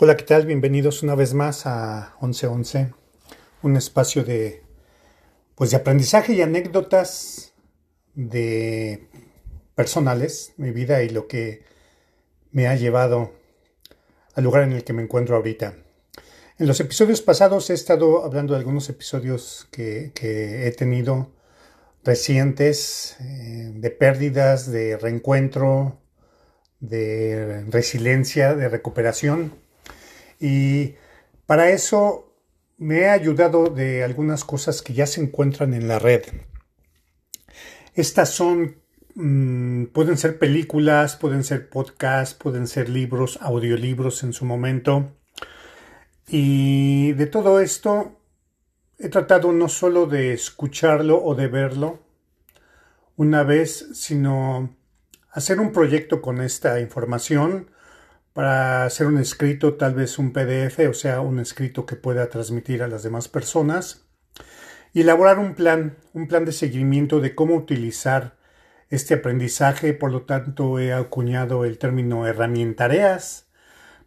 Hola, ¿qué tal? Bienvenidos una vez más a 1111, un espacio de, pues, de aprendizaje y anécdotas de personales, mi vida y lo que me ha llevado al lugar en el que me encuentro ahorita. En los episodios pasados he estado hablando de algunos episodios que he tenido recientes, de pérdidas, de reencuentro, de resiliencia, de recuperación. Y para eso me he ayudado de algunas cosas que ya se encuentran en la red. Estas son, pueden ser películas, pueden ser podcasts, pueden ser libros, audiolibros en su momento. Y de todo esto he tratado no solo de escucharlo o de verlo una vez, sino hacer un proyecto con esta información, para hacer un escrito, tal vez un PDF, o sea, un escrito que pueda transmitir a las demás personas, y elaborar un plan de seguimiento de cómo utilizar este aprendizaje. Por lo tanto, he acuñado el término herramientareas,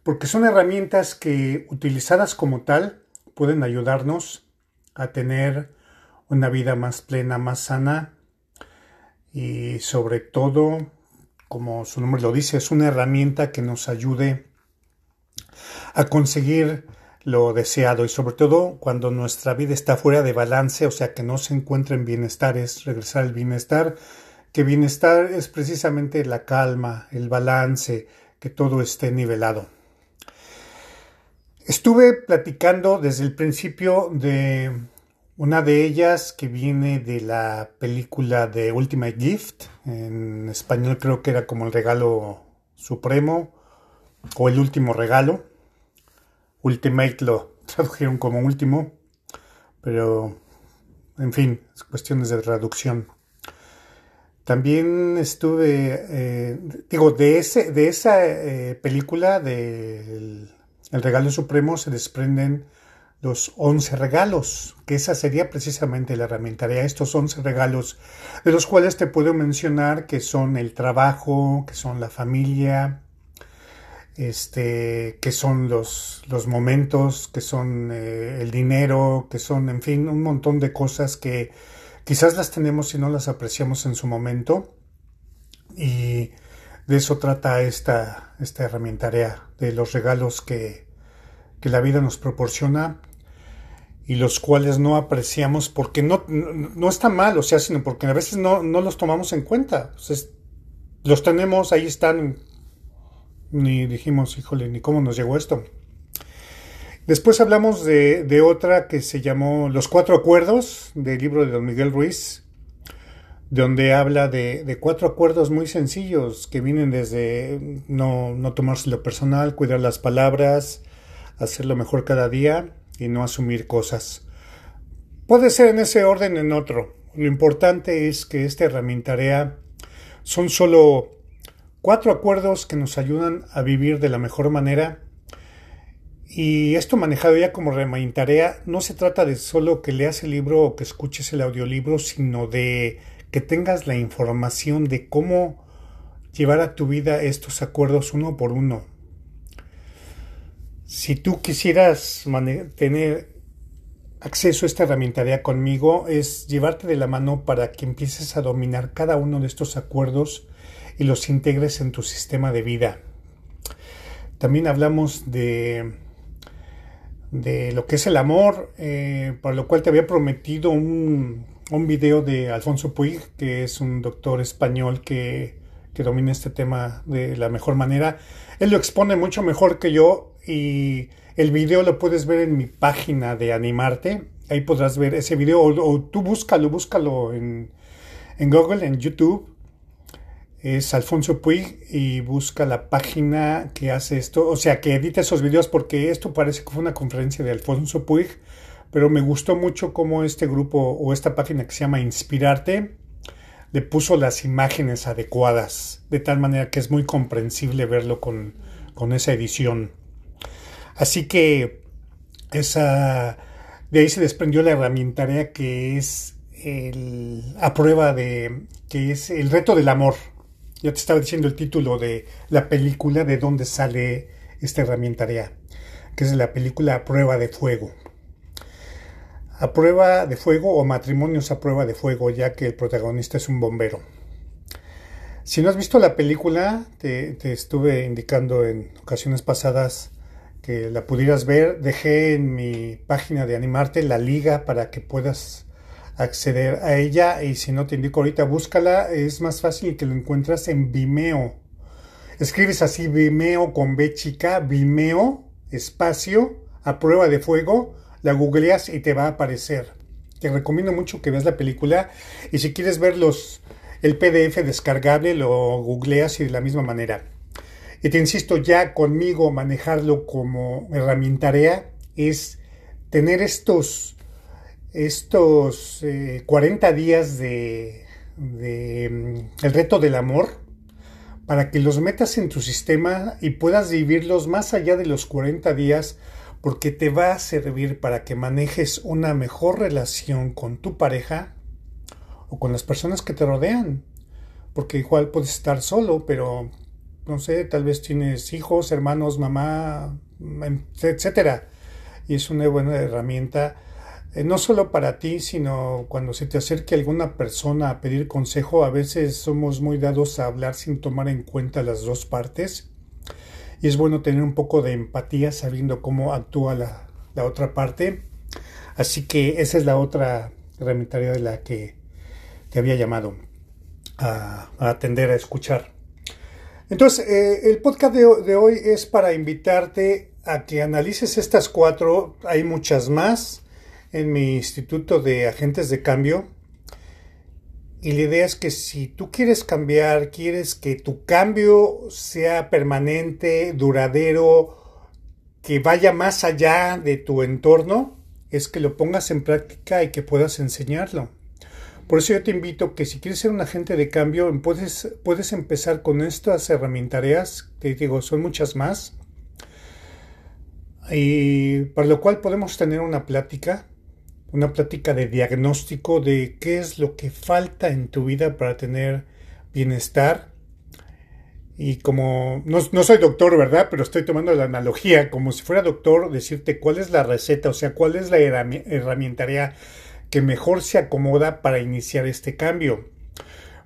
porque son herramientas que, utilizadas como tal, pueden ayudarnos a tener una vida más plena, más sana, y sobre todo, como su nombre lo dice, es una herramienta que nos ayude a conseguir lo deseado, y sobre todo cuando nuestra vida está fuera de balance, o sea, que no se encuentra en bienestar, es regresar al bienestar, que bienestar es precisamente la calma, el balance, que todo esté nivelado. Estuve platicando desde el principio de una de ellas que viene de la película de Ultimate Gift, en español creo que era como El Regalo Supremo o El Último Regalo. Ultimate lo tradujeron como último, pero en fin, cuestiones de traducción. También estuve, de esa película de El Regalo Supremo se desprenden los 11 regalos, que esa sería precisamente la herramientarea. Estos 11 regalos, de los cuales te puedo mencionar que son el trabajo, que son la familia, que son los momentos, que son el dinero, que son, en fin, un montón de cosas que quizás las tenemos y no las apreciamos en su momento. Y de eso trata esta herramientarea, de los regalos que la vida nos proporciona, y los cuales no apreciamos porque no está mal, o sea, sino porque a veces no los tomamos en cuenta. Entonces, los tenemos, ahí están, ni dijimos, híjole, ni cómo nos llegó esto. Después hablamos de otra que se llamó Los Cuatro Acuerdos, del libro de Don Miguel Ruiz, donde habla de cuatro acuerdos muy sencillos que vienen desde no tomarse lo personal, cuidar las palabras, hacerlo mejor cada día y no asumir cosas. Puede ser en ese orden o en otro. Lo importante es que esta herramientarea son solo cuatro acuerdos que nos ayudan a vivir de la mejor manera. Y esto manejado ya como herramientarea, no se trata de solo que leas el libro o que escuches el audiolibro, sino de que tengas la información de cómo llevar a tu vida estos acuerdos uno por uno. Si tú quisieras tener acceso a esta herramientarea conmigo, es llevarte de la mano para que empieces a dominar cada uno de estos acuerdos y los integres en tu sistema de vida. También hablamos de lo que es el amor, para lo cual te había prometido un video de Alfonso Puig, que es un doctor español que domina este tema de la mejor manera. Él lo expone mucho mejor que yo, y el video lo puedes ver en mi página de Animarte. Ahí podrás ver ese video, o tú búscalo en Google, en YouTube. Es Alfonso Puig y busca la página que hace esto, o sea, que edita esos videos, porque esto parece que fue una conferencia de Alfonso Puig, pero me gustó mucho cómo este grupo o esta página que se llama Inspirarte le puso las imágenes adecuadas, de tal manera que es muy comprensible verlo con esa edición. Así que de ahí se desprendió la herramientarea que es el reto del amor. Ya te estaba diciendo el título de la película, de dónde sale esta herramienta de A, que es la película A Prueba de Fuego. A Prueba de Fuego o Matrimonios a Prueba de Fuego, ya que el protagonista es un bombero. Si no has visto la película, te estuve indicando en ocasiones pasadas que la pudieras ver. Dejé en mi página de Animarte la liga para que puedas acceder a ella, y si no te indico ahorita, búscala. Es más fácil que lo encuentras en Vimeo. Escribes así Vimeo con B chica, Vimeo, espacio, A Prueba de Fuego, la googleas y te va a aparecer. Te recomiendo mucho que veas la película, y si quieres ver el PDF descargable, lo googleas y de la misma manera. Y te insisto, ya conmigo manejarlo como herramienta tarea es tener estos 40 días de el reto del amor, para que los metas en tu sistema y puedas vivirlos más allá de los 40 días, porque te va a servir para que manejes una mejor relación con tu pareja o con las personas que te rodean, porque igual puedes estar solo, pero no sé, tal vez tienes hijos, hermanos, mamá, etcétera, y es una buena herramienta, no solo para ti, sino cuando se te acerque alguna persona a pedir consejo. A veces somos muy dados a hablar sin tomar en cuenta las dos partes, y es bueno tener un poco de empatía sabiendo cómo actúa la otra parte. Así que esa es la otra herramienta de la que te había llamado a atender, a escuchar. Entonces, el podcast de hoy es para invitarte a que analices estas 4. Hay muchas más en mi instituto de agentes de cambio. Y la idea es que si tú quieres cambiar, quieres que tu cambio sea permanente, duradero, que vaya más allá de tu entorno, es que lo pongas en práctica y que puedas enseñarlo. Por eso yo te invito que si quieres ser un agente de cambio, puedes empezar con estas herramientas, que digo, son muchas más, y para lo cual podemos tener una plática de diagnóstico de qué es lo que falta en tu vida para tener bienestar. Y como no soy doctor, ¿verdad?, pero estoy tomando la analogía como si fuera doctor, decirte cuál es la receta, o sea, cuál es la herramienta que mejor se acomoda para iniciar este cambio.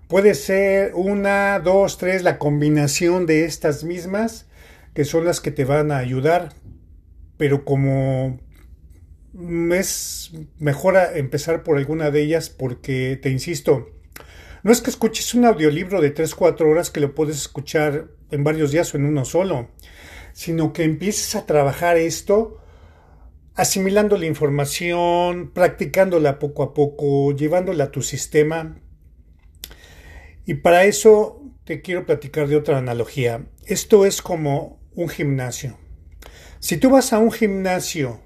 Puede ser 1, 2, 3, la combinación de estas mismas, que son las que te van a ayudar, pero como es mejor empezar por alguna de ellas, porque te insisto, no es que escuches un audiolibro de 3-4 horas que lo puedes escuchar en varios días o en uno solo, sino que empieces a trabajar esto asimilando la información, practicándola poco a poco, llevándola a tu sistema. Y para eso te quiero platicar de otra analogía. Esto es como un gimnasio. Si tú vas a un gimnasio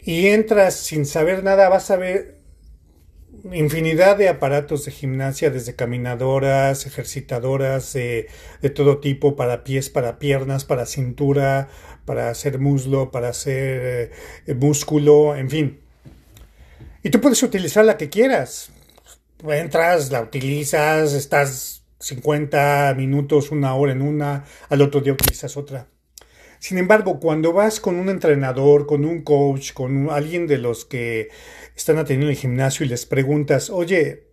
y entras sin saber nada, vas a ver infinidad de aparatos de gimnasia, desde caminadoras, ejercitadoras, de todo tipo, para pies, para piernas, para cintura, para hacer muslo, para hacer músculo, en fin. Y tú puedes utilizar la que quieras. Entras, la utilizas, estás 50 minutos, 1 hora en una, al otro día utilizas otra. Sin embargo, cuando vas con un entrenador, con un coach, con alguien de los que están atendiendo el gimnasio, y les preguntas, oye,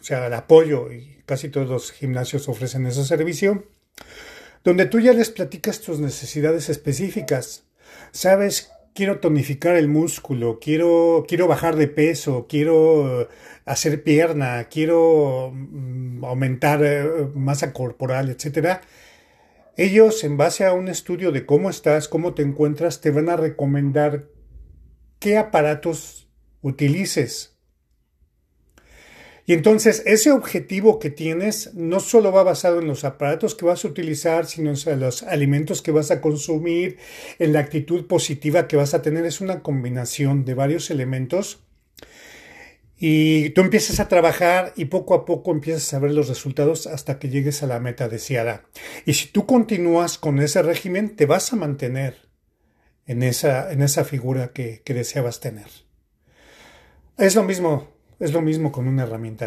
o sea, el apoyo, y casi todos los gimnasios ofrecen ese servicio, donde tú ya les platicas tus necesidades específicas. Sabes, quiero tonificar el músculo, quiero bajar de peso, quiero hacer pierna, quiero aumentar masa corporal, etcétera. Ellos, en base a un estudio de cómo estás, cómo te encuentras, te van a recomendar qué aparatos utilices. Y entonces ese objetivo que tienes no solo va basado en los aparatos que vas a utilizar, sino en los alimentos que vas a consumir, en la actitud positiva que vas a tener. Es una combinación de varios elementos, y tú empiezas a trabajar y poco a poco empiezas a ver los resultados hasta que llegues a la meta deseada. Y si tú continúas con ese régimen, te vas a mantener en esa figura que deseabas tener. Es lo mismo con una herramienta.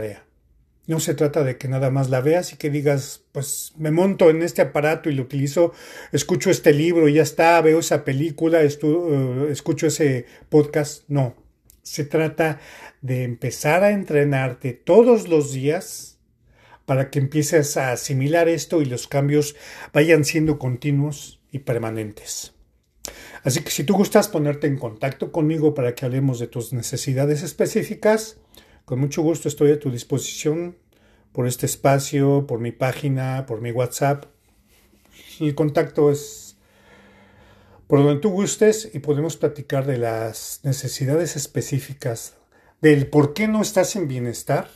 No se trata de que nada más la veas y que digas, pues me monto en este aparato y lo utilizo, escucho este libro y ya está, veo esa película, escucho ese podcast. No, se trata de empezar a entrenarte todos los días para que empieces a asimilar esto y los cambios vayan siendo continuos y permanentes. Así que si tú gustas ponerte en contacto conmigo para que hablemos de tus necesidades específicas, con mucho gusto estoy a tu disposición por este espacio, por mi página, por mi WhatsApp. El contacto es por donde tú gustes y podemos platicar de las necesidades específicas, del por qué no estás en bienestar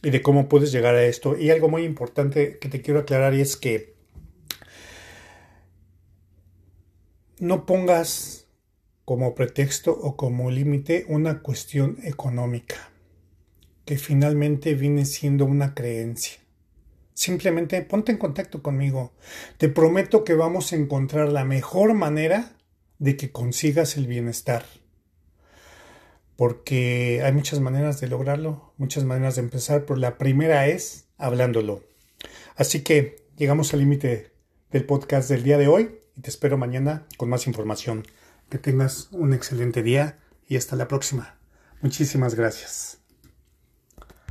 y de cómo puedes llegar a esto. Y algo muy importante que te quiero aclarar es que no pongas como pretexto o como límite una cuestión económica, que finalmente viene siendo una creencia. Simplemente ponte en contacto conmigo. Te prometo que vamos a encontrar la mejor manera de que consigas el bienestar. Porque hay muchas maneras de lograrlo, muchas maneras de empezar, pero la primera es hablándolo. Así que llegamos al límite del podcast del día de hoy y te espero mañana con más información. Que tengas un excelente día y hasta la próxima. Muchísimas gracias.